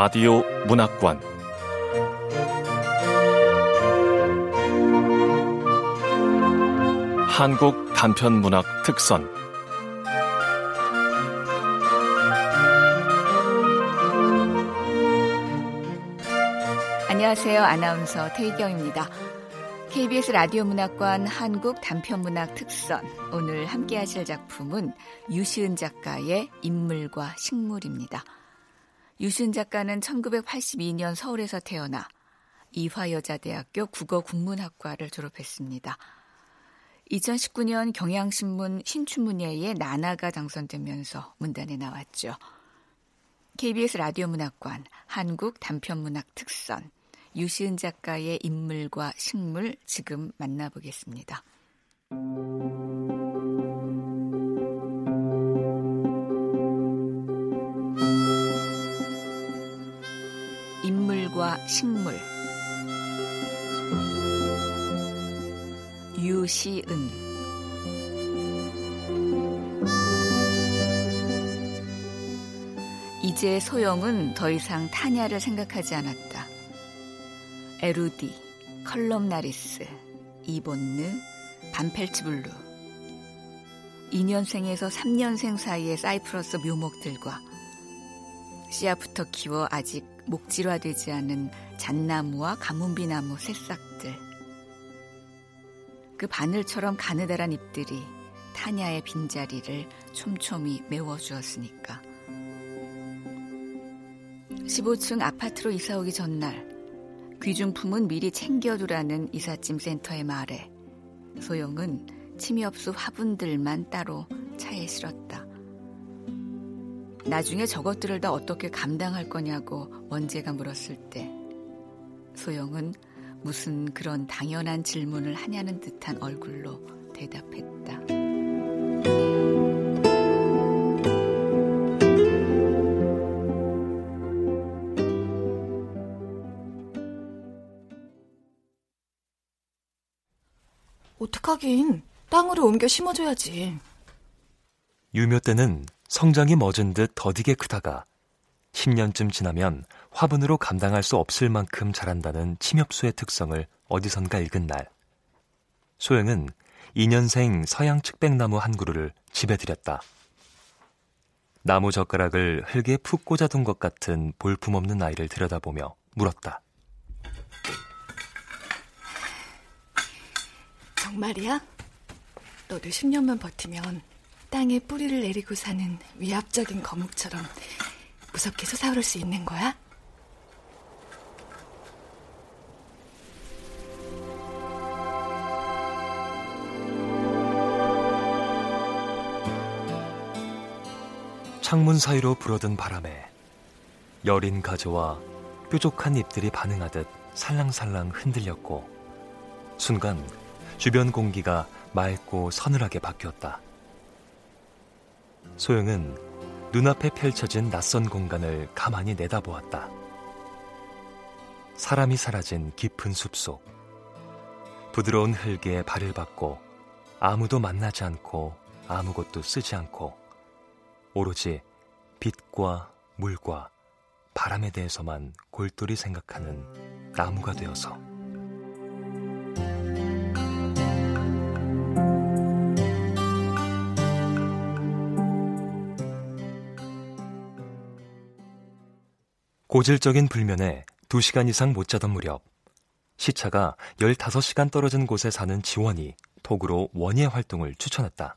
라디오 문학관 한국 단편문학 특선 안녕하세요. 아나운서 태희경입니다. KBS 라디오 문학관 한국 단편문학 특선 오늘 함께하실 작품은 유시은 작가의 인물과 식물입니다. 유시은 작가는 1982년 서울에서 태어나 이화여자대학교 국어국문학과를 졸업했습니다. 2019년 경향신문 신춘문예에 나나가 당선되면서 문단에 나왔죠. KBS 라디오 문학관 한국 단편문학 특선 유시은 작가의 인물과 식물 지금 만나보겠습니다. 인물과 식물 유시은 이제 소영은 더 이상 타냐를 생각하지 않았다. 에루디, 컬럼나리스, 이본느, 반펠치블루 2년생에서 3년생 사이의 사이프러스 묘목들과 씨앗부터 키워 아직 목질화되지 않은 잣나무와 가문비나무 새싹들 그 바늘처럼 가느다란 잎들이 타냐의 빈자리를 촘촘히 메워주었으니까 15층 아파트로 이사오기 전날 귀중품은 미리 챙겨두라는 이삿짐 센터의 말에 소영은 침엽수 화분들만 따로 차에 실었다. 나중에 저것들을 다 어떻게 감당할 거냐고 원재가 물었을 때 소영은 무슨 그런 당연한 질문을 하냐는 듯한 얼굴로 대답했다. 어떡하긴 땅으로 옮겨 심어줘야지. 유묘때는 성장이 멎은 듯 더디게 크다가 10년쯤 지나면 화분으로 감당할 수 없을 만큼 자란다는 침엽수의 특성을 어디선가 읽은 날 소영은 2년생 서양 측백나무 한 그루를 집에 들였다. 나무 젓가락을 흙에 푹 꽂아둔 것 같은 볼품없는 아이를 들여다보며 물었다. 정말이야? 너도 10년만 버티면 땅에 뿌리를 내리고 사는 위압적인 거목처럼 무섭게 솟아오를 수 있는 거야? 창문 사이로 불어든 바람에 여린 가지와 뾰족한 잎들이 반응하듯 살랑살랑 흔들렸고 순간 주변 공기가 맑고 서늘하게 바뀌었다. 소영은 눈앞에 펼쳐진 낯선 공간을 가만히 내다보았다. 사람이 사라진 깊은 숲속. 부드러운 흙에 발을 받고 아무도 만나지 않고 아무것도 쓰지 않고 오로지 빛과 물과 바람에 대해서만 골똘히 생각하는 나무가 되어서. 고질적인 불면에 2시간 이상 못 자던 무렵 시차가 15시간 떨어진 곳에 사는 지원이 톡으로 원예 활동을 추천했다.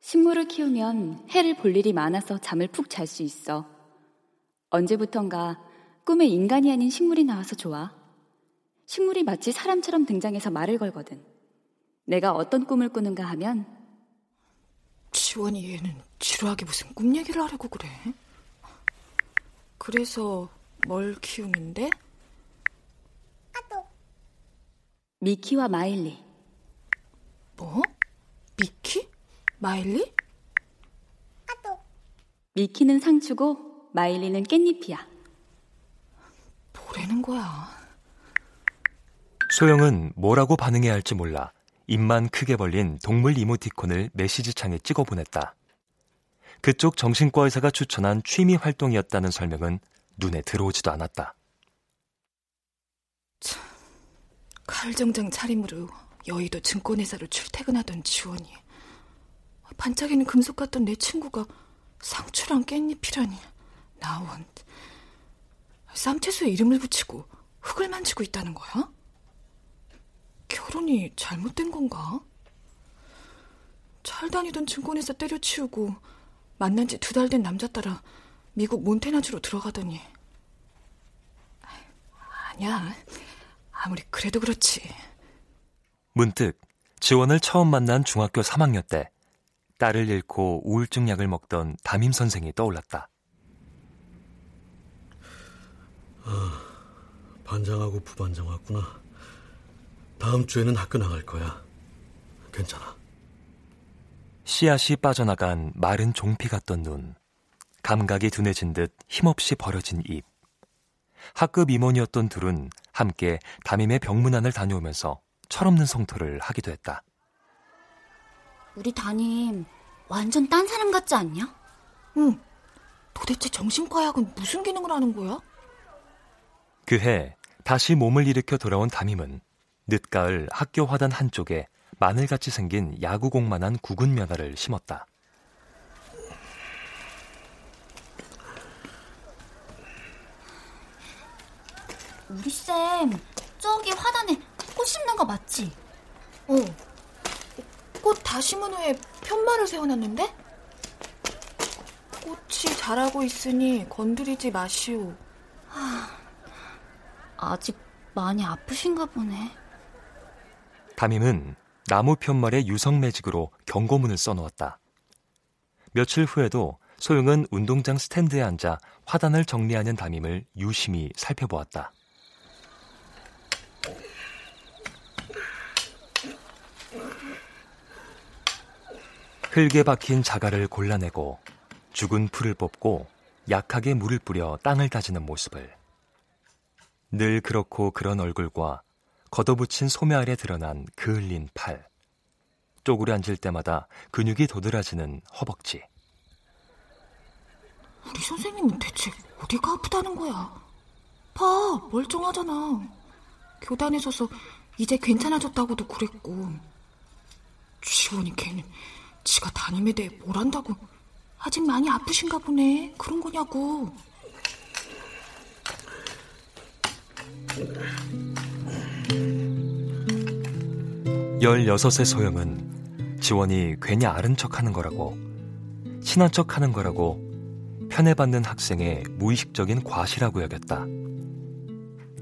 식물을 키우면 해를 볼 일이 많아서 잠을 푹 잘 수 있어. 언제부턴가 꿈에 인간이 아닌 식물이 나와서 좋아. 식물이 마치 사람처럼 등장해서 말을 걸거든. 내가 어떤 꿈을 꾸는가 하면 지원이 얘는 지루하게 무슨 꿈 얘기를 하려고 그래? 그래서 뭘 키우는데? 미키와 마일리. 뭐? 미키? 마일리? 미키는 상추고 마일리는 깻잎이야. 뭐라는 거야? 소영은 뭐라고 반응해야 할지 몰라 입만 크게 벌린 동물 이모티콘을 메시지창에 찍어보냈다. 그쪽 정신과 의사가 추천한 취미 활동이었다는 설명은 눈에 들어오지도 않았다. 참, 가을정장 차림으로 여의도 증권회사로 출퇴근하던 지원이, 반짝이는 금속 같던 내 친구가 상추랑 깻잎이라니. 나온 쌈채소에 이름을 붙이고 흙을 만지고 있다는 거야? 결혼이 잘못된 건가? 잘 다니던 증권회사 때려치우고 만난 지 2달 된 남자 따라 미국 몬테나주로 들어가더니. 아니야, 아무리 그래도 그렇지. 문득 지원을 처음 만난 중학교 3학년 때 딸을 잃고 우울증 약을 먹던 담임 선생이 떠올랐다. 아, 반장하고 부반장 왔구나. 다음 주에는 학교 나갈 거야. 괜찮아. 씨앗이 빠져나간 마른 종피 같던 눈, 감각이 둔해진 듯 힘없이 벌어진 입. 학급 임원이었던 둘은 함께 담임의 병문안을 다녀오면서 철없는 성토를 하기도 했다. 우리 담임 완전 딴 사람 같지 않냐? 응. 도대체 정신과 약은 무슨 기능을 하는 거야? 그해 다시 몸을 일으켜 돌아온 담임은 늦가을 학교 화단 한쪽에 마늘같이 생긴 야구공만한 구근 면화를 심었다. 우리 쌤, 저기 화단에 꽃 심는 거 맞지? 어. 꽃 다 심은 후에 편마를 세워놨는데? 꽃이 자라고 있으니 건드리지 마시오. 아직 많이 아프신가 보네. 담임은 나무 편말에 유성매직으로 경고문을 써놓았다. 며칠 후에도 소영은 운동장 스탠드에 앉아 화단을 정리하는 담임을 유심히 살펴보았다. 흙에 박힌 자갈을 골라내고 죽은 풀을 뽑고 약하게 물을 뿌려 땅을 다지는 모습을. 늘 그렇고 그런 얼굴과 걷어붙인 소매 아래 드러난 그을린 팔. 쪼그려 앉을 때마다 근육이 도드라지는 허벅지. 우리 선생님은 대체 어디가 아프다는 거야? 봐, 멀쩡하잖아. 교단에 서서 이제 괜찮아졌다고도 그랬고. 지원이 걔는 지가 담임에 대해 뭘 안다고. 아직 많이 아프신가 보네. 그런 거냐고. 열여섯의 소영은 지원이 괜히 아른 척하는 거라고, 친한 척하는 거라고, 편애받는 학생의 무의식적인 과시라고 여겼다.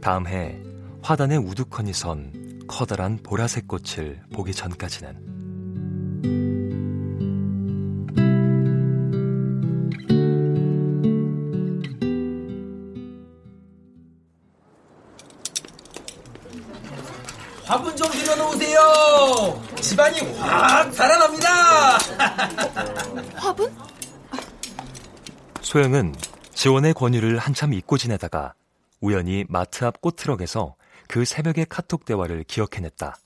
다음 해 화단에 우두커니 선 커다란 보라색 꽃을 보기 전까지는. 밥은 좀 들여놓으세요. 집안이 확 살아납니다. 화분? 소영은 지원의 권유를 한참 잊고 지내다가 우연히 마트 앞 꽃트럭에서 그 새벽의 카톡 대화를 기억해냈다.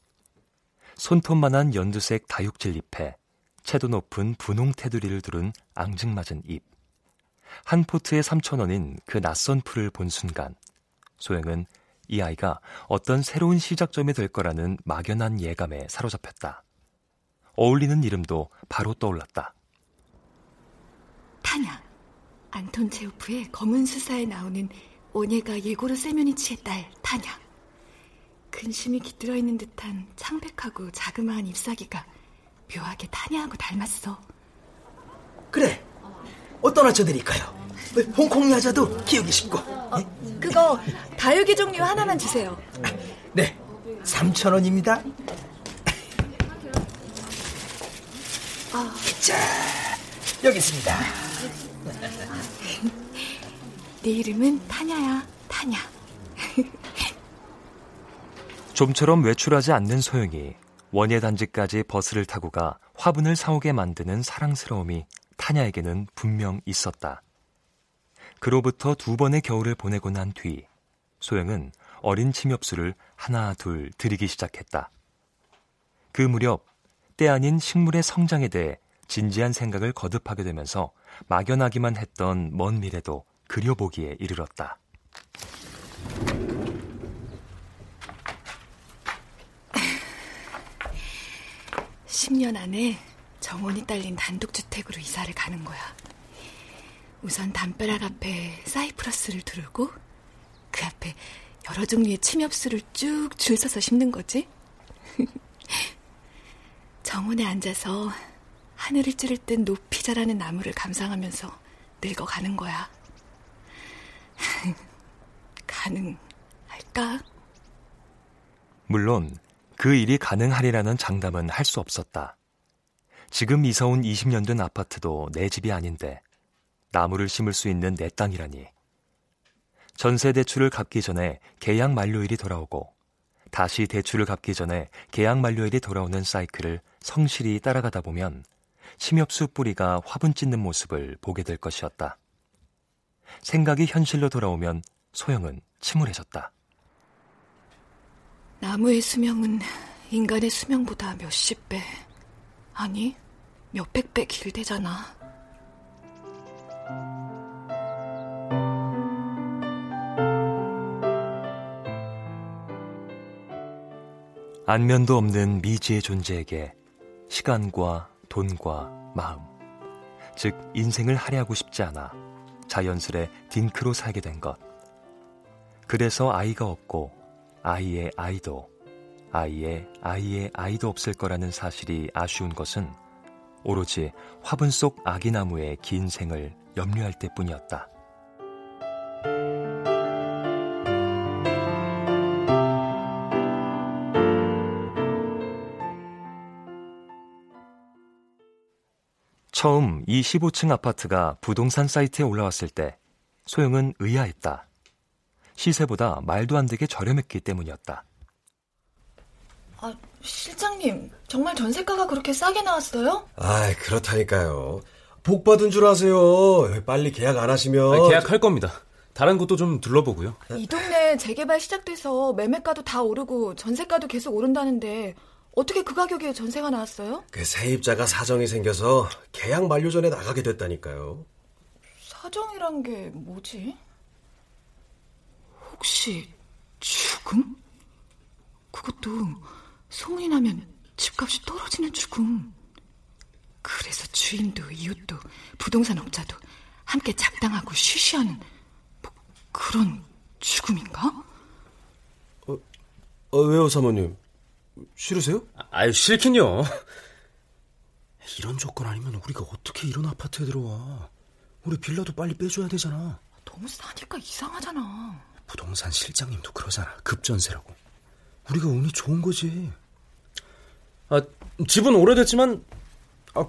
손톱만한 연두색 다육질 잎에 채도 높은 분홍 테두리를 두른 앙증맞은 잎. 한 포트에 3,000원인 그 낯선 풀을 본 순간 소영은 이 아이가 어떤 새로운 시작점이 될 거라는 막연한 예감에 사로잡혔다. 어울리는 이름도 바로 떠올랐다. 타냐, 안톤 체오프의 검은 수사에 나오는 오네가 예고로 세면이치의 딸 타냐. 근심이 깃들어 있는 듯한 창백하고 자그마한 잎사귀가 묘하게 타냐하고 닮았어. 그래, 어떤 아저드릴까요? 홍콩 야자도 키우기 쉽고. 그거 다육이 종류 하나만 주세요. 네, 3,000원입니다. 자, 여기 있습니다. 네 이름은 타냐야, 타냐. 좀처럼 외출하지 않는 소영이 원예 단지까지 버스를 타고 가 화분을 사오게 만드는 사랑스러움이 타냐에게는 분명 있었다. 그로부터 2번의 겨울을 보내고 난 뒤 소영은 어린 침엽수를 하나 둘 들이기 시작했다. 그 무렵 때 아닌 식물의 성장에 대해 진지한 생각을 거듭하게 되면서 막연하기만 했던 먼 미래도 그려보기에 이르렀다. 10년 안에 정원이 딸린 단독주택으로 이사를 가는 거야. 우선 담벼락 앞에 사이프러스를 두르고 그 앞에 여러 종류의 침엽수를 쭉 줄 서서 심는 거지. 정원에 앉아서 하늘을 찌를 땐 높이 자라는 나무를 감상하면서 늙어가는 거야. 가능할까? 물론 그 일이 가능하리라는 장담은 할 수 없었다. 지금 이사온 20년 된 아파트도 내 집이 아닌데 나무를 심을 수 있는 내 땅이라니. 전세 대출을 갚기 전에 계약 만료일이 돌아오고 다시 대출을 갚기 전에 계약 만료일이 돌아오는 사이클을 성실히 따라가다 보면 침엽수 뿌리가 화분 찢는 모습을 보게 될 것이었다. 생각이 현실로 돌아오면 소영은 침울해졌다. 나무의 수명은 인간의 수명보다 몇십 배, 아니 몇백 배 길대잖아. 안면도 없는 미지의 존재에게 시간과 돈과 마음, 즉 인생을 할애하고 싶지 않아 자연스레 딩크로 살게 된 것. 그래서 아이가 없고 아이의 아이도 아이의 아이도 없을 거라는 사실이 아쉬운 것은 오로지 화분 속 아기나무의 긴 생을 염려할 때뿐이었다. 처음 이 15층 아파트가 부동산 사이트에 올라왔을 때 소영은 의아했다. 시세보다 말도 안 되게 저렴했기 때문이었다. 아, 실장님, 정말 전세가가 그렇게 싸게 나왔어요? 아, 그렇다니까요. 복 받은 줄 아세요. 빨리 계약 안 하시면. 아니, 계약할 겁니다. 다른 곳도 좀 둘러보고요. 이 동네 재개발 시작돼서 매매가도 다 오르고 전세가도 계속 오른다는데 어떻게 그 가격에 전세가 나왔어요? 그 세입자가 사정이 생겨서 계약 만료 전에 나가게 됐다니까요. 사정이란 게 뭐지? 혹시 죽음? 그것도 소문이 나면 집값이 떨어지는 죽음. 그래서 주인도 이웃도 부동산 업자도 함께 작당하고 쉬쉬하는 뭐 그런 죽음인가? 왜요, 사모님? 싫으세요? 아유, 싫긴요. 이런 조건 아니면 우리가 어떻게 이런 아파트에 들어와. 우리 빌라도 빨리 빼줘야 되잖아. 너무 싸니까 이상하잖아. 부동산 실장님도 그러잖아. 급전세라고. 우리가 운이 좋은 거지. 아, 집은 오래됐지만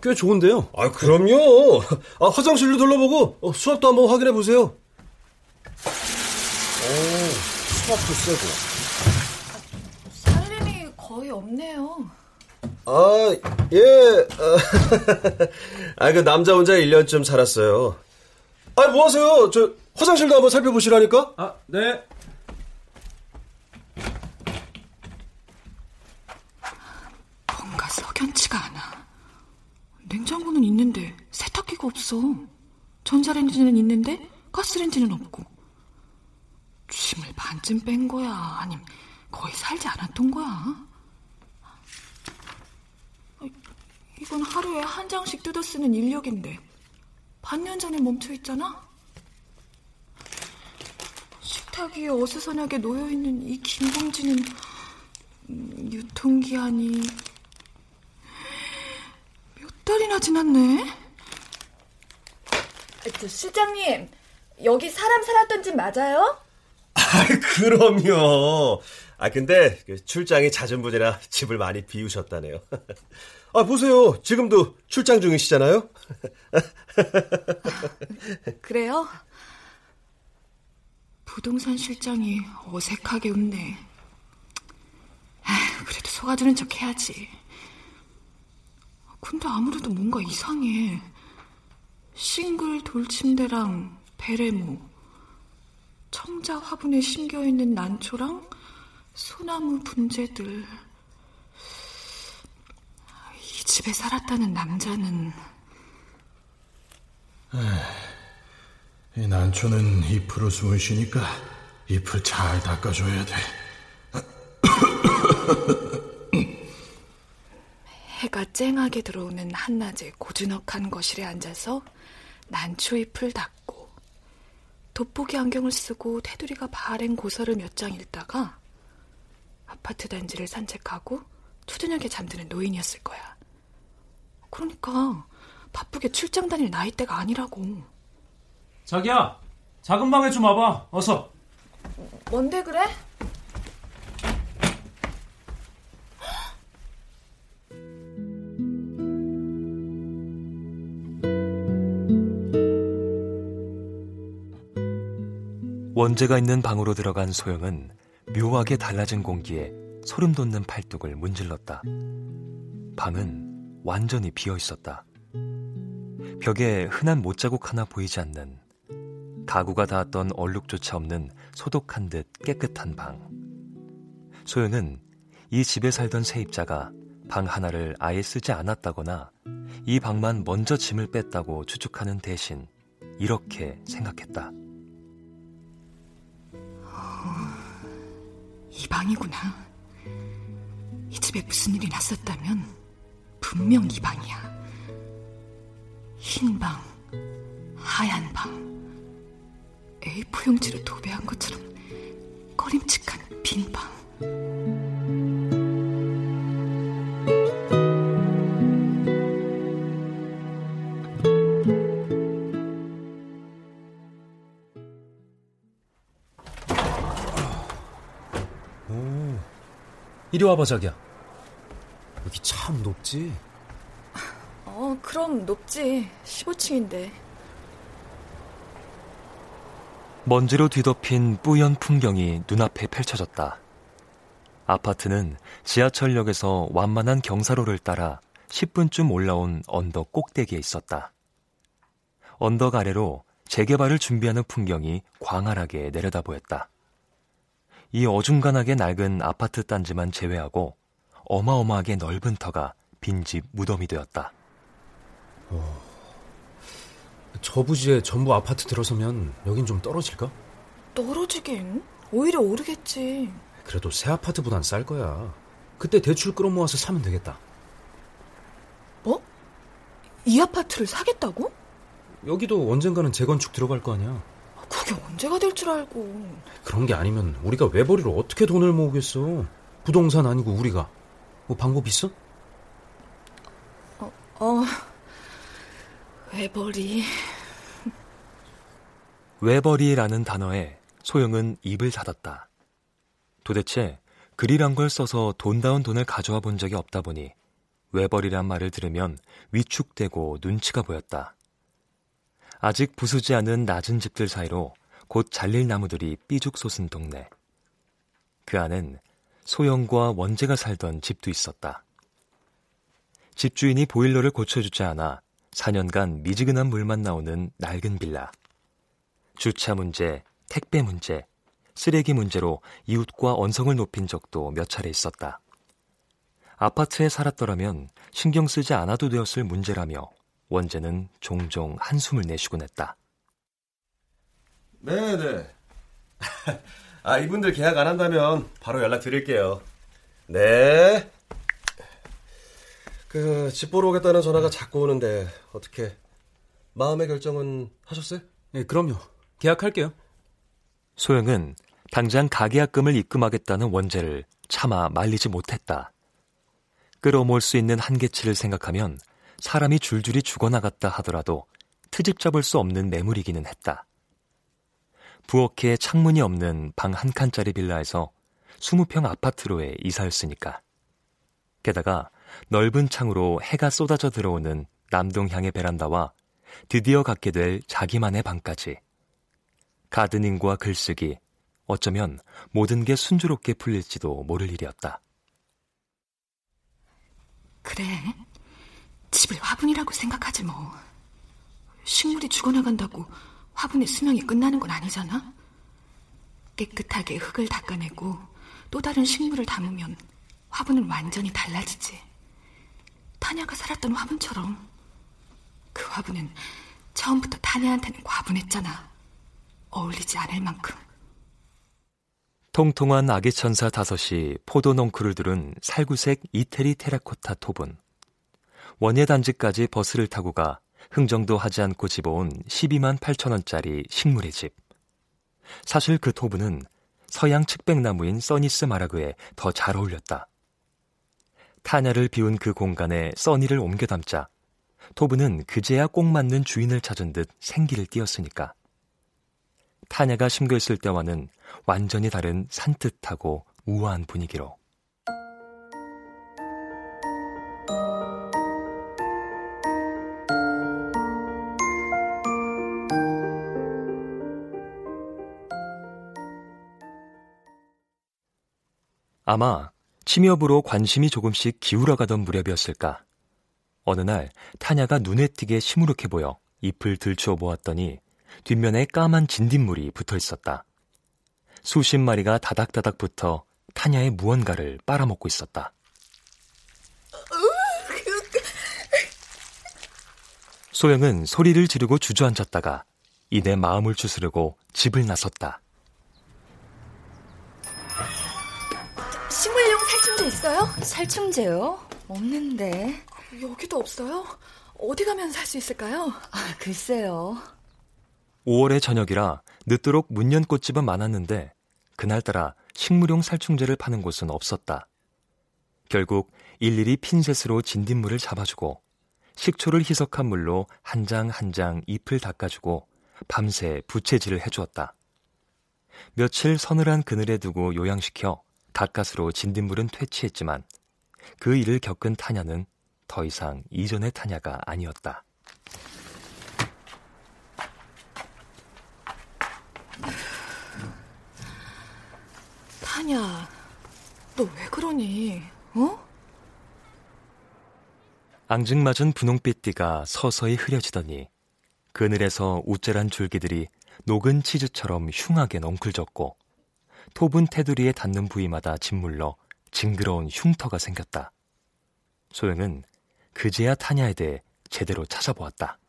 꽤 좋은데요. 아, 그럼요. 아, 화장실도 둘러보고 수압도 한번 확인해 보세요. 오, 수압도 세고. 거의 없네요. 아, 예. 아, 그 남자 혼자 1년쯤 살았어요. 아, 뭐 하세요? 저 화장실도 한번 살펴보시라니까? 아, 네. 뭔가 석연치가 않아. 냉장고는 있는데 세탁기가 없어. 전자레인지는 있는데 가스레인지는 없고. 짐을 반쯤 뺀 거야? 아니면 거의 살지 않았던 거야? 이건 하루에 한 장씩 뜯어 쓰는 인력인데 반년 전에 멈춰 있잖아? 식탁 위에 어수선하게 놓여있는 이 긴 봉지는 유통기한이 몇 달이나 지났네? 저 실장님, 여기 사람 살았던 집 맞아요? 아, 그럼요. 아, 근데 출장이 잦은 분이라 집을 많이 비우셨다네요. 아, 보세요. 지금도 출장 중이시잖아요. 그래요? 부동산 실장이 어색하게 웃네. 에휴, 그래도 속아주는 척 해야지. 근데 아무래도 뭔가 이상해. 싱글 돌침대랑 베레모, 청자 화분에 심겨있는 난초랑 소나무 분재들. 집에 살았다는 남자는... 에이, 이 난초는 잎으로 숨을 쉬니까 잎을 잘 닦아줘야 돼. 해가 쨍하게 들어오는 한낮의 고즈넉한 거실에 앉아서 난초잎을 닦고 돋보기 안경을 쓰고 테두리가 바랜 고서를 몇 장 읽다가 아파트 단지를 산책하고 투드녁에 잠드는 노인이었을 거야. 그러니까 바쁘게 출장 다닐 나이대가 아니라고. 자기야, 작은 방에 좀 와봐. 어서. 뭔데 그래? 원재가 있는 방으로 들어간 소영은 묘하게 달라진 공기에 소름 돋는 팔뚝을 문질렀다. 방은 완전히 비어 있었다. 벽에 흔한 못자국 하나 보이지 않는, 가구가 닿았던 얼룩조차 없는 소독한 듯 깨끗한 방. 소영은 이 집에 살던 세입자가 방 하나를 아예 쓰지 않았다거나 이 방만 먼저 짐을 뺐다고 추측하는 대신 이렇게 생각했다. 이 방이구나. 이 집에 무슨 일이 났었다면 분명 이 방이야. 흰 방, 하얀 방, A4용지로 도배한 것처럼 꺼림칙한 빈 방. 이리 와봐, 자기야. 여기 참 높지? 그럼 높지. 15층인데. 먼지로 뒤덮인 뿌연 풍경이 눈앞에 펼쳐졌다. 아파트는 지하철역에서 완만한 경사로를 따라 10분쯤 올라온 언덕 꼭대기에 있었다. 언덕 아래로 재개발을 준비하는 풍경이 광활하게 내려다 보였다. 이 어중간하게 낡은 아파트 단지만 제외하고 어마어마하게 넓은 터가 빈집 무덤이 되었다. 저 부지에 전부 아파트 들어서면 여긴 좀 떨어질까? 떨어지긴? 오히려 오르겠지. 그래도 새 아파트보단 쌀 거야. 그때 대출 끌어모아서 사면 되겠다. 뭐? 이 아파트를 사겠다고? 여기도 언젠가는 재건축 들어갈 거 아니야. 그게 언제가 될 줄 알고. 그런 게 아니면 우리가 외벌이로 어떻게 돈을 모으겠어. 부동산 아니고 우리가. 뭐 방법 있어? 외벌이. 외벌이라는 단어에 소영은 입을 닫았다. 도대체 글이란 걸 써서 돈다운 돈을 가져와 본 적이 없다 보니 외벌이란 말을 들으면 위축되고 눈치가 보였다. 아직 부수지 않은 낮은 집들 사이로 곧 잘릴 나무들이 삐죽 솟은 동네. 그 안엔 소영과 원재가 살던 집도 있었다. 집주인이 보일러를 고쳐주지 않아 4년간 미지근한 물만 나오는 낡은 빌라. 주차 문제, 택배 문제, 쓰레기 문제로 이웃과 언성을 높인 적도 몇 차례 있었다. 아파트에 살았더라면 신경 쓰지 않아도 되었을 문제라며 원재는 종종 한숨을 내쉬곤 했다. 네네. 이분들 계약 안 한다면 바로 연락드릴게요. 네. 집 보러 오겠다는 전화가 자꾸 오는데 어떻게 마음의 결정은 하셨어요? 네, 그럼요. 계약할게요. 소영은 당장 가계약금을 입금하겠다는 원재를 차마 말리지 못했다. 끌어모을 수 있는 한계치를 생각하면 사람이 줄줄이 죽어나갔다 하더라도 트집 잡을 수 없는 매물이기는 했다. 부엌에 창문이 없는 방 한 칸짜리 빌라에서 20평 아파트로의 이사였으니까. 게다가 넓은 창으로 해가 쏟아져 들어오는 남동향의 베란다와 드디어 갖게 될 자기만의 방까지. 가드닝과 글쓰기, 어쩌면 모든 게 순조롭게 풀릴지도 모를 일이었다. 그래, 집을 화분이라고 생각하지 뭐. 식물이 죽어나간다고 화분의 수명이 끝나는 건 아니잖아. 깨끗하게 흙을 닦아내고 또 다른 식물을 담으면 화분은 완전히 달라지지. 다냐가 살았던 화분처럼 그 화분은 처음부터 다냐한테는 과분했잖아. 어울리지 않을 만큼. 통통한 아기 천사 5이 포도넝쿨을 두른 살구색 이태리 테라코타 톱은 원예단지까지 버스를 타고 가 흥정도 하지 않고 집어온 128,000원짜리 식물의 집. 사실 그 톱은 서양 측백나무인 써니스 마라그에 더 잘 어울렸다. 타냐를 비운 그 공간에 써니를 옮겨 담자 토브는 그제야 꼭 맞는 주인을 찾은 듯 생기를 띄었으니까. 타냐가 심겨있을 때와는 완전히 다른 산뜻하고 우아한 분위기로. 아마 침엽으로 관심이 조금씩 기울어가던 무렵이었을까. 어느 날 타냐가 눈에 띄게 시무룩해 보여 잎을 들추어 보았더니 뒷면에 까만 진딧물이 붙어있었다. 수십 마리가 다닥다닥 붙어 타냐의 무언가를 빨아먹고 있었다. 소영은 소리를 지르고 주저앉았다가 이내 마음을 추스르고 집을 나섰다. 식물용 살충제 있어요? 살충제요? 없는데. 여기도 없어요? 어디 가면 살 수 있을까요? 아, 글쎄요. 5월의 저녁이라 늦도록 문연꽃집은 많았는데 그날따라 식물용 살충제를 파는 곳은 없었다. 결국 일일이 핀셋으로 진딧물을 잡아주고 식초를 희석한 물로 한 장 한 장 잎을 닦아주고 밤새 부채질을 해주었다. 며칠 서늘한 그늘에 두고 요양시켜 가까스로 진딧물은 퇴치했지만 그 일을 겪은 타냐는 더 이상 이전의 타냐가 아니었다. 타냐, 너 왜 그러니? 어? 앙증맞은 분홍빛 띠가 서서히 흐려지더니 그늘에서 우째란 줄기들이 녹은 치즈처럼 흉하게 넝클졌고 톱은 테두리에 닿는 부위마다 짓물러 징그러운 흉터가 생겼다. 소영은 그제야 타냐에 대해 제대로 찾아보았다.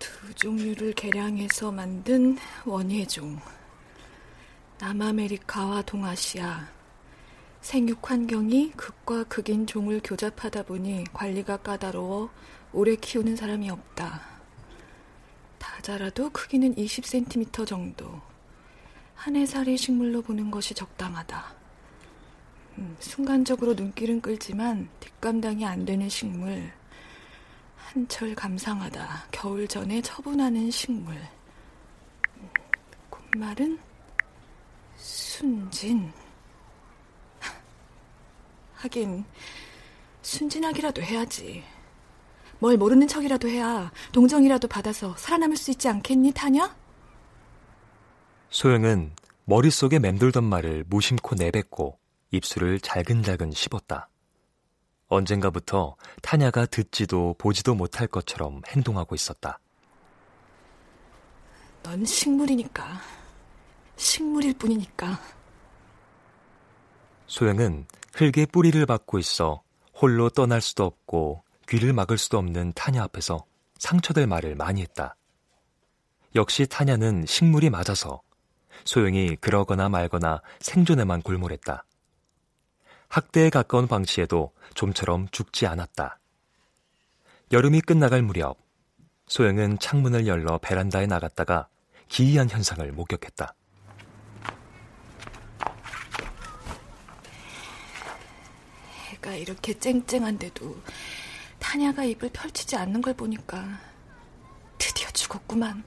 두 종류를 개량해서 만든 원예종. 남아메리카와 동아시아. 생육 환경이 극과 극인 종을 교잡하다 보니 관리가 까다로워 오래 키우는 사람이 없다. 다 자라도 크기는 20cm 정도. 한 해살이 식물로 보는 것이 적당하다. 순간적으로 눈길은 끌지만 뒷감당이 안 되는 식물. 한철 감상하다. 겨울 전에 처분하는 식물. 콧말은 순진. 하긴 순진하기라도 해야지. 뭘 모르는 척이라도 해야 동정이라도 받아서 살아남을 수 있지 않겠니, 타냐? 소영은 머릿속에 맴돌던 말을 무심코 내뱉고 입술을 잘근잘근 씹었다. 언젠가부터 타냐가 듣지도 보지도 못할 것처럼 행동하고 있었다. 넌 식물이니까. 식물일 뿐이니까. 소영은 흙에 뿌리를 박고 있어 홀로 떠날 수도 없고 귀를 막을 수도 없는 타냐 앞에서 상처될 말을 많이 했다. 역시 타냐는 식물이 맞아서 소영이 그러거나 말거나 생존에만 골몰했다. 학대에 가까운 방치에도 좀처럼 죽지 않았다. 여름이 끝나갈 무렵 소영은 창문을 열러 베란다에 나갔다가 기이한 현상을 목격했다. 해가 이렇게 쨍쨍한데도 타냐가 입을 펼치지 않는 걸 보니까 드디어 죽었구만.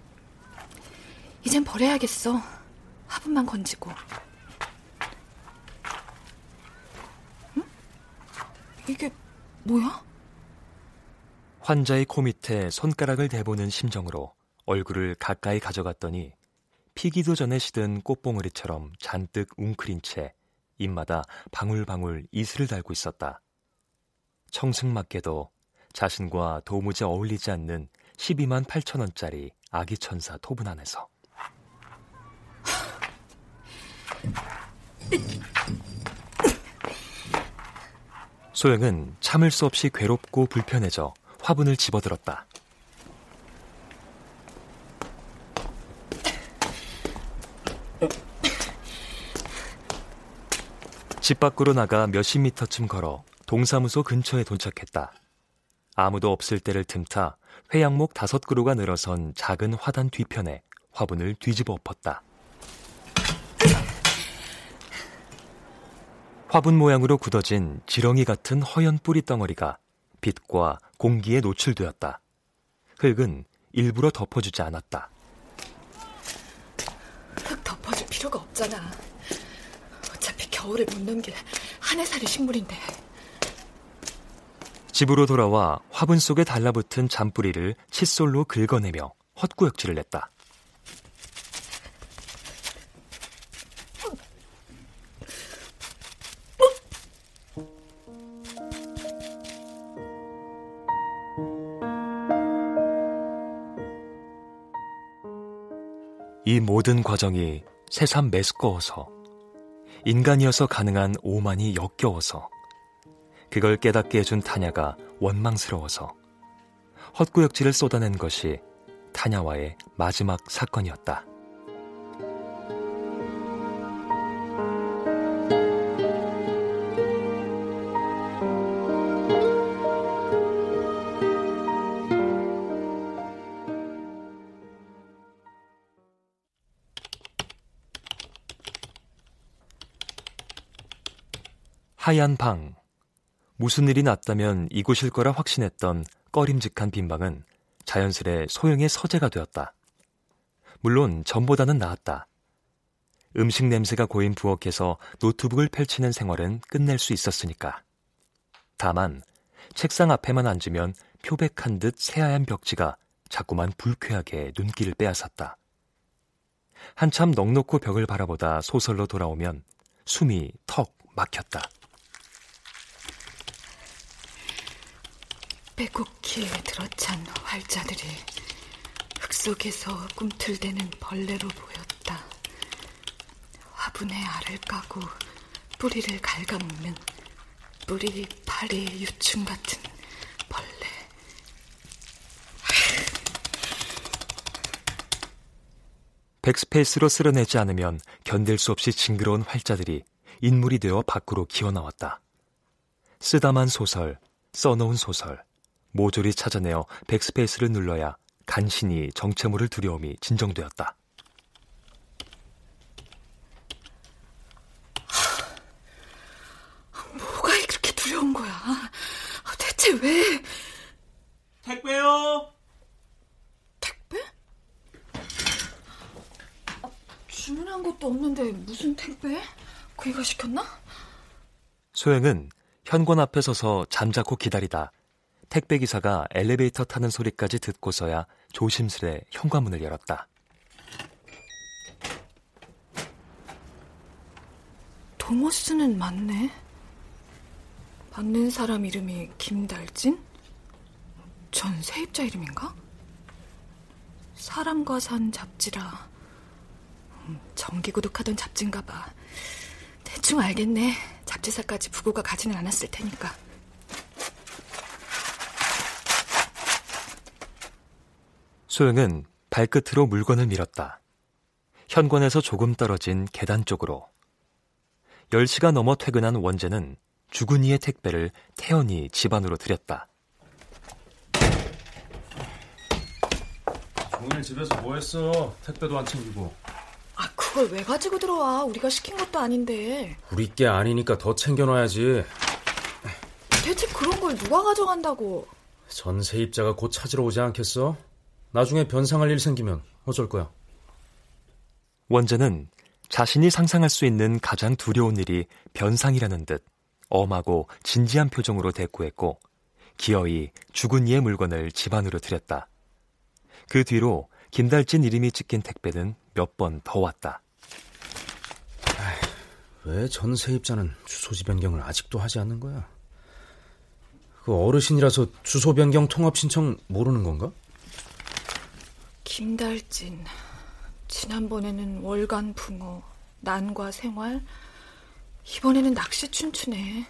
이젠 버려야겠어. 화분만 건지고. 이게 뭐야? 환자의 코 밑에 손가락을 대보는 심정으로 얼굴을 가까이 가져갔더니 피기도 전에 시든 꽃봉오리처럼 잔뜩 웅크린 채 입마다 방울방울 이슬을 달고 있었다. 청승맞게도 자신과 도무지 어울리지 않는 128,000원짜리 아기 천사 토분 안에서. 소영은 참을 수 없이 괴롭고 불편해져 화분을 집어들었다. 집 밖으로 나가 몇십 미터쯤 걸어 동사무소 근처에 도착했다. 아무도 없을 때를 틈타 회양목 5그루가 늘어선 작은 화단 뒤편에 화분을 뒤집어 엎었다. 화분 모양으로 굳어진 지렁이 같은 허연 뿌리 덩어리가 빛과 공기에 노출되었다. 흙은 일부러 덮어주지 않았다. 흙 덮어줄 필요가 없잖아. 어차피 겨울을 못 넘길 한해살이 식물인데. 집으로 돌아와 화분 속에 달라붙은 잔뿌리를 칫솔로 긁어내며 헛구역질을 냈다. 이 모든 과정이 새삼 메스꺼워서, 인간이어서 가능한 오만이 역겨워서, 그걸 깨닫게 해준 타냐가 원망스러워서 헛구역질을 쏟아낸 것이 타냐와의 마지막 사건이었다. 하얀 방. 무슨 일이 났다면 이곳일 거라 확신했던 꺼림직한 빈방은 자연스레 소영의 서재가 되었다. 물론 전보다는 나았다. 음식 냄새가 고인 부엌에서 노트북을 펼치는 생활은 끝낼 수 있었으니까. 다만 책상 앞에만 앉으면 표백한 듯 새하얀 벽지가 자꾸만 불쾌하게 눈길을 빼앗았다. 한참 넉넉히 벽을 바라보다 소설로 돌아오면 숨이 턱 막혔다. 빼곡히 들어찬 활자들이 흙 속에서 꿈틀대는 벌레로 보였다. 화분에 알을 까고 뿌리를 갉아먹는 뿌리파리 유충 같은 벌레. 백스페이스로 쓸어내지 않으면 견딜 수 없이 징그러운 활자들이 인물이 되어 밖으로 기어나왔다. 쓰다만 소설, 써놓은 소설, 모조리 찾아내어 백스페이스를 눌러야 간신히 정체모를 두려움이 진정되었다. 뭐가 이렇게 두려운 거야? 대체 왜? 택배요. 택배? 주문한 것도 없는데 무슨 택배? 그 이거 시켰나? 소영은 현관 앞에 서서 잠자코 기다리다 택배기사가 엘리베이터 타는 소리까지 듣고서야 조심스레 현관문을 열었다. 도머스는 맞네. 받는 사람 이름이 김달진? 전 세입자 이름인가? 사람과 산 잡지라. 정기구독하던 잡지인가 봐. 대충 알겠네. 잡지사까지 부고가 가지는 않았을 테니까. 소영은 발끝으로 물건을 밀었다. 현관에서 조금 떨어진 계단 쪽으로. 10시가 넘어 퇴근한 원재는 주근이의 택배를 태연히 집 안으로 들였다. 종일 집에서 뭐 했어? 택배도 안 챙기고. 아, 그걸 왜 가지고 들어와? 우리가 시킨 것도 아닌데. 우리 게 아니니까 더 챙겨놔야지. 대체 그런 걸 누가 가져간다고? 전세입자가 곧 찾으러 오지 않겠어? 나중에 변상할 일 생기면 어쩔 거야. 원재는 자신이 상상할 수 있는 가장 두려운 일이 변상이라는 듯 엄하고 진지한 표정으로 대꾸했고 기어이 죽은 이의 물건을 집 안으로 들였다. 그 뒤로 김달진 이름이 찍힌 택배는 몇 번 더 왔다. 왜 전세입자는 주소지 변경을 아직도 하지 않는 거야? 그 어르신이라서 주소 변경 통합 신청 모르는 건가? 김달진, 지난번에는 월간 붕어, 난과 생활, 이번에는 낚시 춘추네.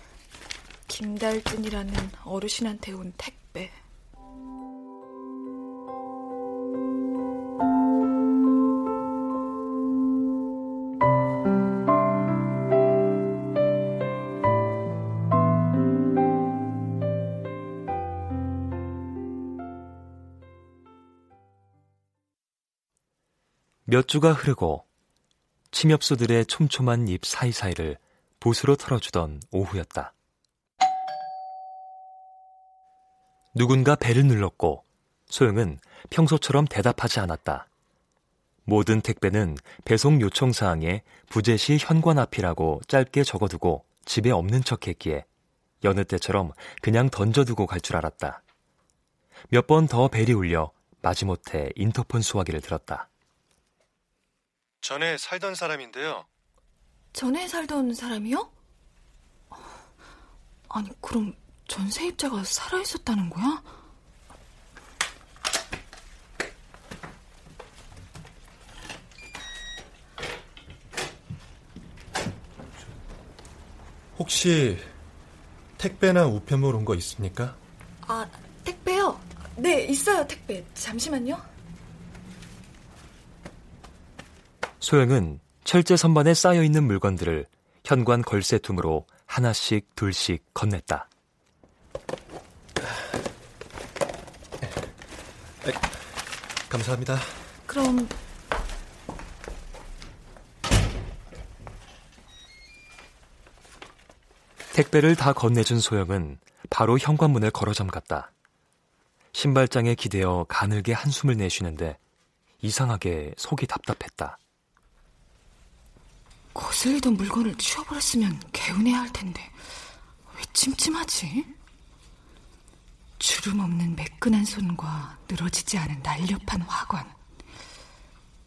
김달진이라는 어르신한테 온 택배. 몇 주가 흐르고 침엽수들의 촘촘한 잎 사이사이를 붓으로 털어주던 오후였다. 누군가 벨을 눌렀고 소영은 평소처럼 대답하지 않았다. 모든 택배는 배송 요청 사항에 부재시 현관 앞이라고 짧게 적어두고 집에 없는 척했기에 여느 때처럼 그냥 던져두고 갈 줄 알았다. 몇 번 더 벨이 울려 마지못해 인터폰 수화기를 들었다. 전에 살던 사람인데요. 전에 살던 사람이요? 아니, 그럼 전 세입자가 살아있었다는 거야? 혹시 택배나 우편물 온 거 있습니까? 아, 택배요? 네, 있어요, 택배. 잠시만요. 소영은 철제 선반에 쌓여있는 물건들을 현관 걸쇠통으로 하나씩 둘씩 건넸다. 감사합니다. 그럼... 택배를 다 건네준 소영은 바로 현관문을 걸어 잠갔다. 신발장에 기대어 가늘게 한숨을 내쉬는데 이상하게 속이 답답했다. 거슬리던 물건을 치워버렸으면 개운해야 할 텐데 왜 찜찜하지? 주름 없는 매끈한 손과 늘어지지 않은 날렵한 화관,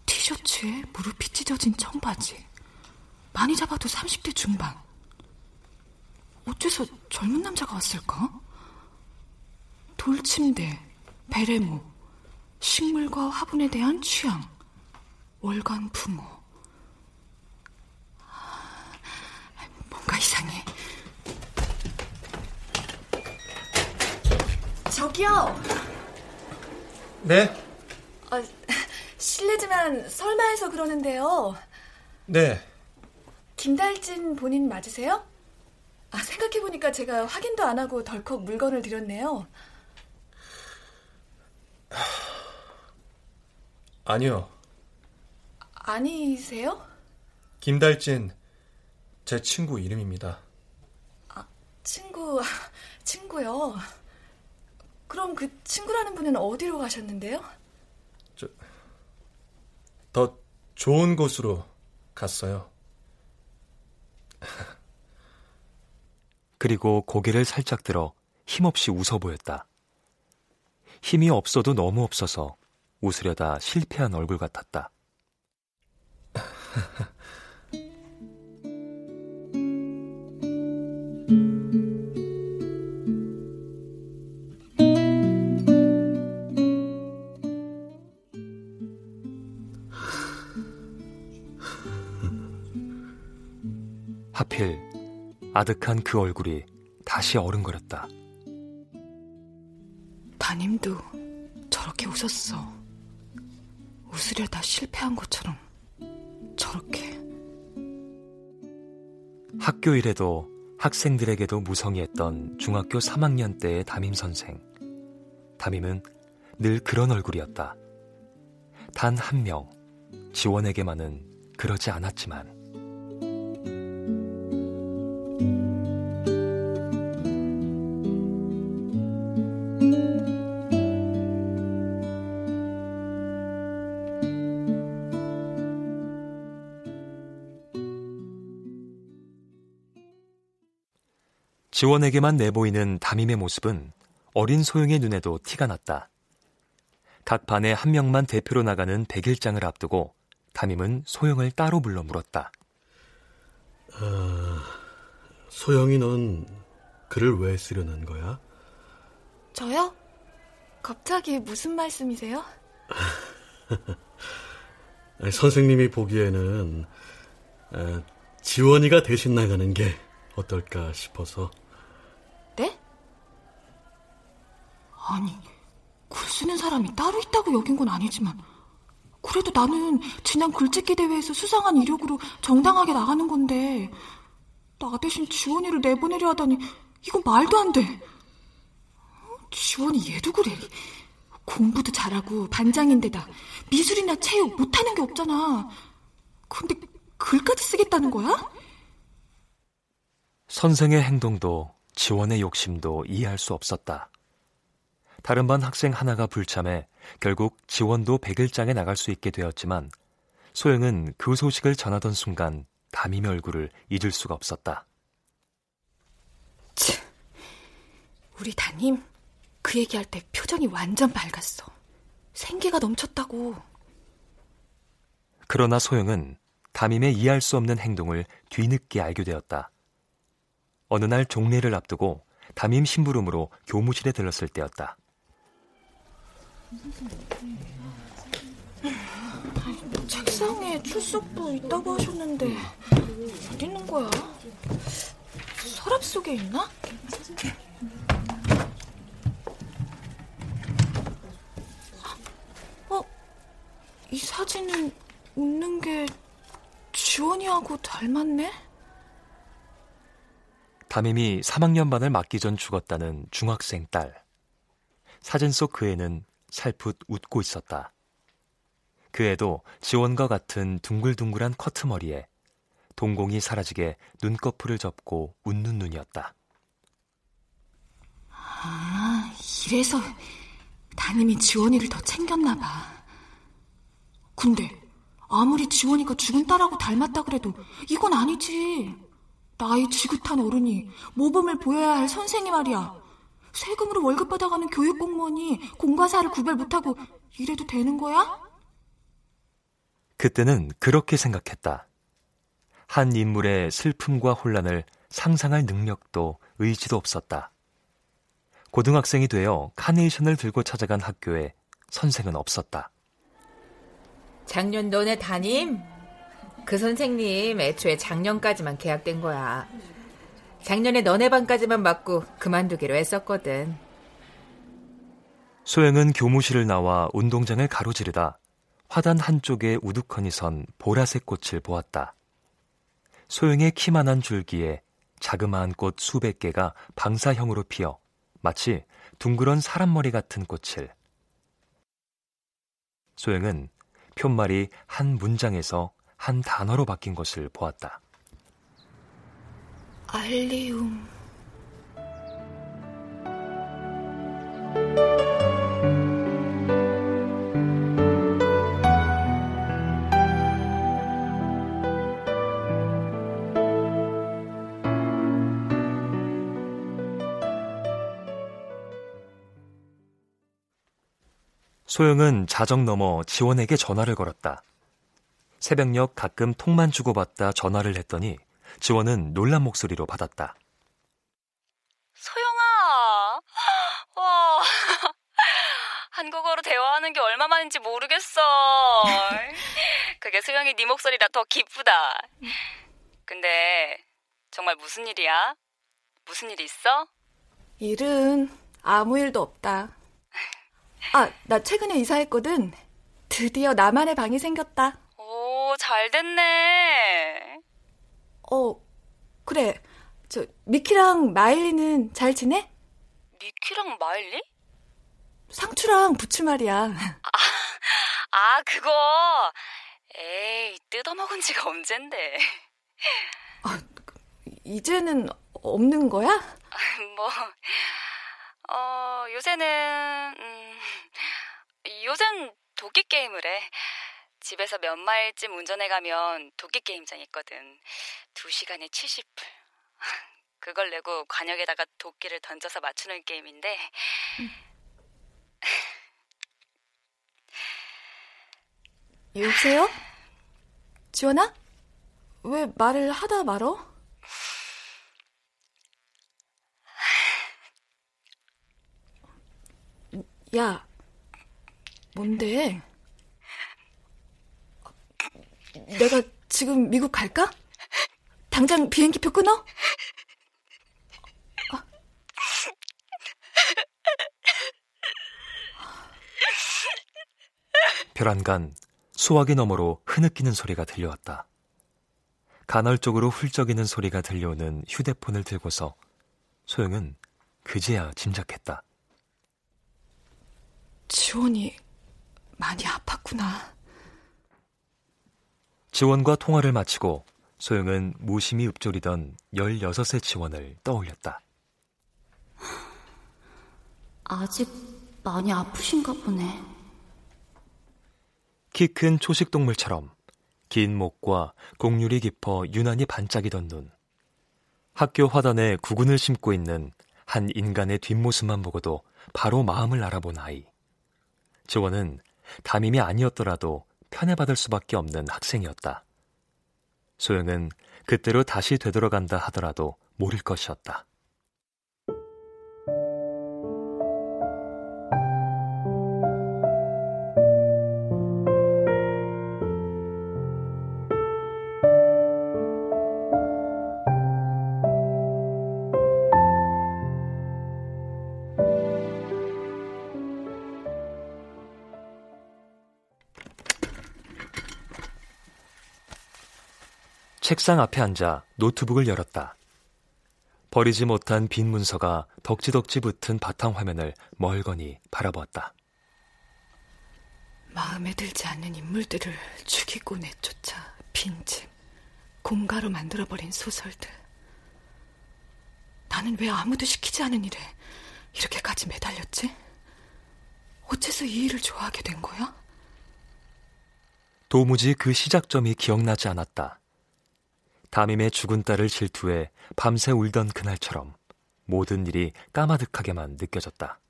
티셔츠에 무릎이 찢어진 청바지, 많이 잡아도 30대 중반. 어째서 젊은 남자가 왔을까? 돌침대, 베레모, 식물과 화분에 대한 취향, 월간 부모. 뭔가 이상해. 저기요. 네? 실례지만 설마해서 그러는데요. 네. 김달진 본인 맞으세요? 아, 생각해보니까 제가 확인도 안 하고 덜컥 물건을 드렸네요. 아니요. 아니세요? 김달진, 제 친구 이름입니다. 아, 친구요? 그럼 그 친구라는 분은 어디로 가셨는데요? 더 좋은 곳으로 갔어요. 그리고 고개를 살짝 들어 힘없이 웃어 보였다. 힘이 없어도 너무 없어서 웃으려다 실패한 얼굴 같았다. 하필 아득한 그 얼굴이 다시 어른거렸다. 담임도 저렇게 웃었어. 웃으려다 실패한 것처럼 저렇게. 학교 일에도 학생들에게도 무성의했던 중학교 3학년 때의 담임선생. 담임은 늘 그런 얼굴이었다. 단 한 명, 지원에게만은 그러지 않았지만. 지원에게만 내보이는 담임의 모습은 어린 소영의 눈에도 티가 났다. 각 반에 한 명만 대표로 나가는 백일장을 앞두고 담임은 소영을 따로 불러 물었다. 소영이 넌 글을 왜 쓰려는 거야? 저요? 갑자기 무슨 말씀이세요? 아니, 선생님이 보기에는 지원이가 대신 나가는 게 어떨까 싶어서. 아니, 글 쓰는 사람이 따로 있다고 여긴 건 아니지만 그래도 나는 지난 글짓기 대회에서 수상한 이력으로 정당하게 나가는 건데 나 대신 지원이를 내보내려 하다니 이건 말도 안 돼. 지원이 얘도 그래. 공부도 잘하고 반장인데다 미술이나 체육 못하는 게 없잖아. 근데 글까지 쓰겠다는 거야? 선생의 행동도 지원의 욕심도 이해할 수 없었다. 다른 반 학생 하나가 불참해 결국 지원도 백일장에 나갈 수 있게 되었지만 소영은 그 소식을 전하던 순간 담임의 얼굴을 잊을 수가 없었다. 참, 우리 담임 그 얘기할 때 표정이 완전 밝았어. 생기가 넘쳤다고. 그러나 소영은 담임의 이해할 수 없는 행동을 뒤늦게 알게 되었다. 어느 날 종례를 앞두고 담임 심부름으로 교무실에 들렀을 때였다. 책상에 출석부 있다고 하셨는데 어디 있는 거야? 서랍 속에 있나? 이 사진은 웃는 게 지원이하고 닮았네? 담임이 3학년 반을 맡기 전 죽었다는 중학생 딸. 사진 속 그 애는 살풋 웃고 있었다. 그 애도 지원과 같은 둥글둥글한 커트머리에 동공이 사라지게 눈꺼풀을 접고 웃는 눈이었다. 아, 이래서 담임이 지원이를 더 챙겼나 봐. 근데 아무리 지원이가 죽은 딸하고 닮았다 그래도 이건 아니지. 나이 지긋한 어른이 모범을 보여야 할 선생이 말이야. 세금으로 월급 받아가는 교육공무원이 공과사를 구별 못하고 이래도 되는 거야? 그때는 그렇게 생각했다. 한 인물의 슬픔과 혼란을 상상할 능력도 의지도 없었다. 고등학생이 되어 카네이션을 들고 찾아간 학교에 선생은 없었다. 작년 너네 담임? 그 선생님 애초에 작년까지만 계약된 거야. 작년에 너네 반까지만 맡고 그만두기로 했었거든. 소영은 교무실을 나와 운동장을 가로지르다 화단 한쪽에 우두커니 선 보라색 꽃을 보았다. 소영의 키만한 줄기에 자그마한 꽃 수백 개가 방사형으로 피어 마치 둥그런 사람머리 같은 꽃을. 소영은 푯말이 한 문장에서 한 단어로 바뀐 것을 보았다. 알리움. 소영은 자정 넘어 지원에게 전화를 걸었다. 새벽녘 가끔 통만 주고받다 전화를 했더니 지원은 놀란 목소리로 받았다. 소영아, 와, 한국어로 대화하는 게 얼마만인지 모르겠어. 그게 소영이 네 목소리라 더 기쁘다. 근데 정말 무슨 일이야? 무슨 일이 있어? 일은 아무 일도 없다. 아, 나 최근에 이사했거든. 드디어 나만의 방이 생겼다. 오, 잘 됐네. 그래. 미키랑 마일리는 잘 지내? 미키랑 마일리? 상추랑 부추 말이야. 그거. 에이, 뜯어먹은 지가 언젠데. 이제는 없는 거야? 요새는 도끼 게임을 해. 집에서 몇 마일쯤 운전해가면 도끼 게임장이 있거든. 2시간에 70불. 그걸 내고 관역에다가 도끼를 던져서 맞추는 게임인데. 여보세요? 지원아? 왜 말을 하다 말어? 야, 뭔데? 내가 지금 미국 갈까? 당장 비행기표 끊어? 벼란간 수화기 너머로 흐느끼는 소리가 들려왔다. 간헐적으로 훌쩍이는 소리가 들려오는 휴대폰을 들고서 소영은 그제야 짐작했다. 지원이 많이 아팠구나. 지원과 통화를 마치고 소영은 무심히 읊조리던 16세 지원을 떠올렸다. 아직 많이 아프신가 보네. 키 큰 초식동물처럼 긴 목과 곡률이 깊어 유난히 반짝이던 눈. 학교 화단에 구근을 심고 있는 한 인간의 뒷모습만 보고도 바로 마음을 알아본 아이. 지원은 담임이 아니었더라도 편애받을 수밖에 없는 학생이었다. 소영은 그때로 다시 되돌아간다 하더라도 모를 것이었다. 책상 앞에 앉아 노트북을 열었다. 버리지 못한 빈 문서가 덕지덕지 붙은 바탕화면을 멀거니 바라보았다. 마음에 들지 않는 인물들을 죽이고 내쫓아 빈집, 공가로 만들어버린 소설들. 나는 왜 아무도 시키지 않은 일에 이렇게까지 매달렸지? 어째서 이 일을 좋아하게 된 거야? 도무지 그 시작점이 기억나지 않았다. 담임의 죽은 딸을 질투해 밤새 울던 그날처럼 모든 일이 까마득하게만 느껴졌다.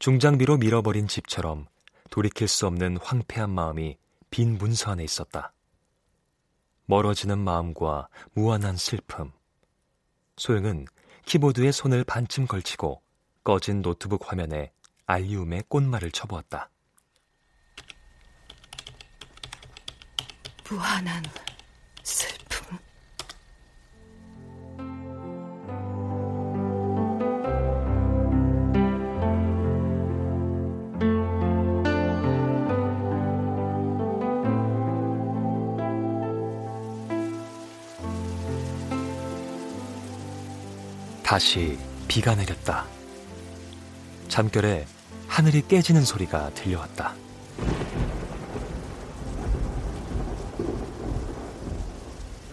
중장비로 밀어버린 집처럼 돌이킬 수 없는 황폐한 마음이 빈 문서 안에 있었다. 멀어지는 마음과 무한한 슬픔. 소영은 키보드에 손을 반쯤 걸치고 꺼진 노트북 화면에 알리움의 꽃말을 쳐보았다. 무한한 슬픔. 다시 비가 내렸다. 잠결에 하늘이 깨지는 소리가 들려왔다.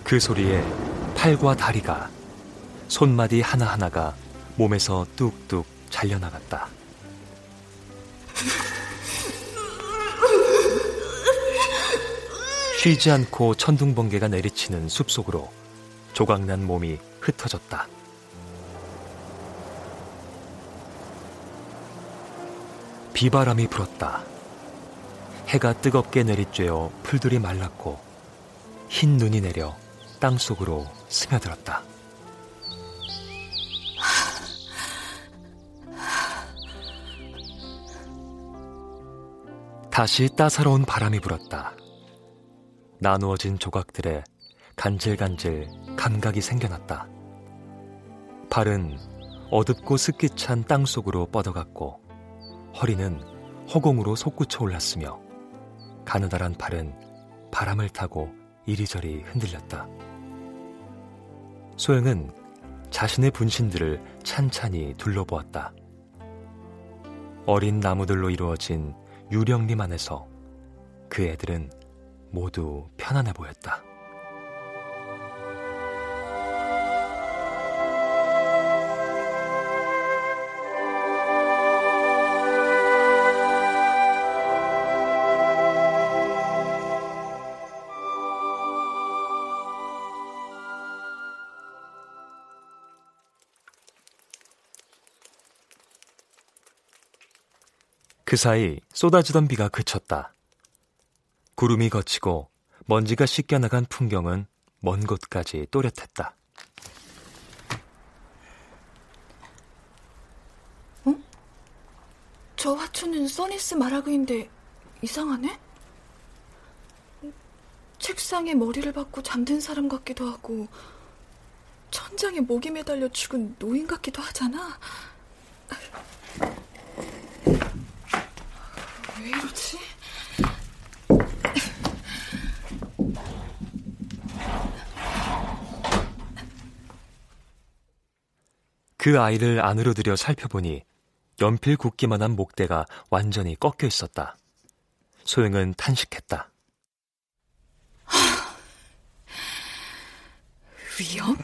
그 소리에 팔과 다리가, 손마디 하나하나가 몸에서 뚝뚝 잘려나갔다. 쉬지 않고 천둥번개가 내리치는 숲속으로 조각난 몸이 흩어졌다. 비바람이 불었다. 해가 뜨겁게 내리쬐어 풀들이 말랐고 흰 눈이 내려 땅속으로 스며들었다. 다시 따사로운 바람이 불었다. 나누어진 조각들에 간질간질 감각이 생겨났다. 발은 어둡고 습기찬 땅속으로 뻗어갔고 허리는 허공으로 솟구쳐 올랐으며 가느다란 팔은 바람을 타고 이리저리 흔들렸다. 소영은 자신의 분신들을 찬찬히 둘러보았다. 어린 나무들로 이루어진 유령림 안에서 그 애들은 모두 편안해 보였다. 그 사이 쏟아지던 비가 그쳤다. 구름이 걷히고 먼지가 씻겨나간 풍경은 먼 곳까지 또렷했다. 어? 저 화초는 써니스 마라그인데 이상하네? 책상에 머리를 박고 잠든 사람 같기도 하고 천장에 목이 매달려 죽은 노인 같기도 하잖아. 왜 이러지? 그 아이를 안으로 들여 살펴보니 연필 굵기만한 목대가 완전히 꺾여 있었다. 소영은 탄식했다. 위험?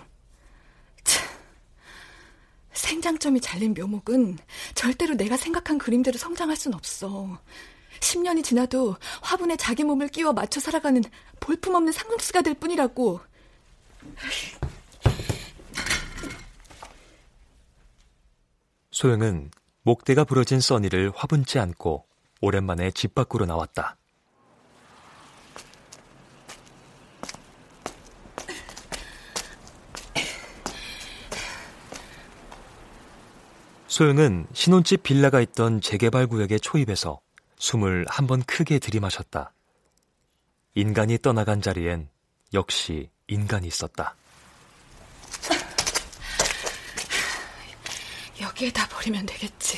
생장점이 잘린 묘목은 절대로 내가 생각한 그림대로 성장할 순 없어. 10년이 지나도 화분에 자기 몸을 끼워 맞춰 살아가는 볼품없는 상록수가 될 뿐이라고. 소영은 목대가 부러진 써니를 화분째 안고 오랜만에 집 밖으로 나왔다. 소영은 신혼집 빌라가 있던 재개발 구역의 초입에서 숨을 한번 크게 들이마셨다. 인간이 떠나간 자리엔 역시 인간이 있었다. 여기에다 버리면 되겠지.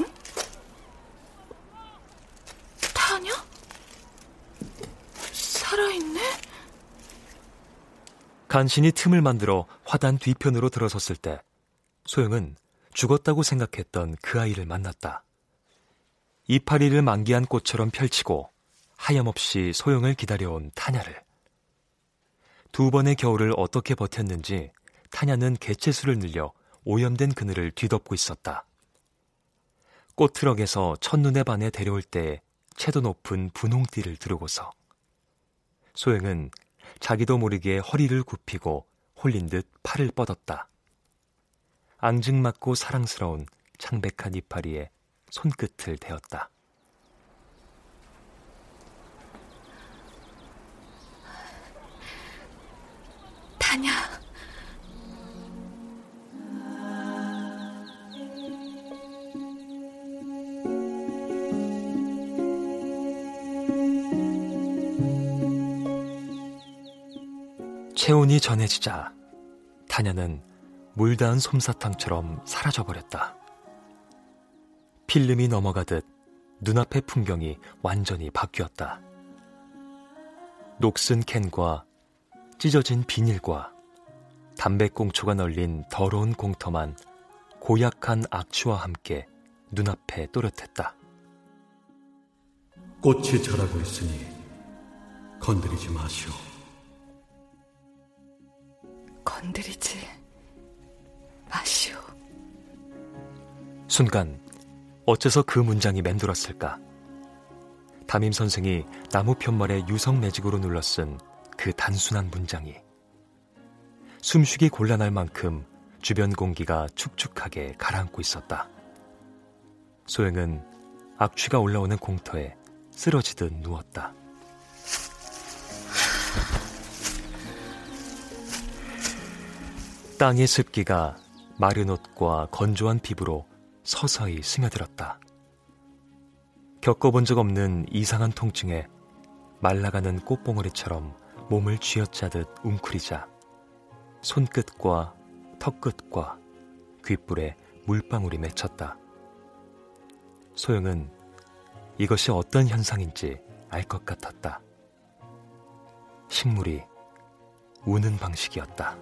응? 타냐? 살아있네? 간신히 틈을 만들어 화단 뒤편으로 들어섰을 때 소영은 죽었다고 생각했던 그 아이를 만났다. 이파리를 만개한 꽃처럼 펼치고 하염없이 소영을 기다려온 타냐를. 두 번의 겨울을 어떻게 버텼는지 타냐는 개체수를 늘려 오염된 그늘을 뒤덮고 있었다. 꽃트럭에서 첫눈에 반해 데려올 때 채도 높은 분홍띠를 두르고서. 소영은 자기도 모르게 허리를 굽히고 홀린 듯 팔을 뻗었다. 앙증맞고 사랑스러운 창백한 이파리에 손끝을 대었다. 타냐. 체온이 전해지자 타냐는 물 닿은 솜사탕처럼 사라져버렸다. 필름이 넘어가듯 눈앞의 풍경이 완전히 바뀌었다. 녹슨 캔과 찢어진 비닐과 담배꽁초가 널린 더러운 공터만 고약한 악취와 함께 눈앞에 또렷했다. 꽃이 자라고 있으니 건드리지 마시오. 건드리지 마시오. 순간 어째서 그 문장이 맴돌았을까. 담임선생이 나무 편말에 유성 매직으로 눌러쓴 그 단순한 문장이. 숨쉬기 곤란할 만큼 주변 공기가 축축하게 가라앉고 있었다. 소영은 악취가 올라오는 공터에 쓰러지듯 누웠다. 땅의 습기가 마른 옷과 건조한 피부로 서서히 스며들었다. 겪어본 적 없는 이상한 통증에 말라가는 꽃봉오리처럼 몸을 쥐어짜듯 웅크리자 손끝과 턱끝과 귓불에 물방울이 맺혔다. 소영은 이것이 어떤 현상인지 알 것 같았다. 식물이 우는 방식이었다.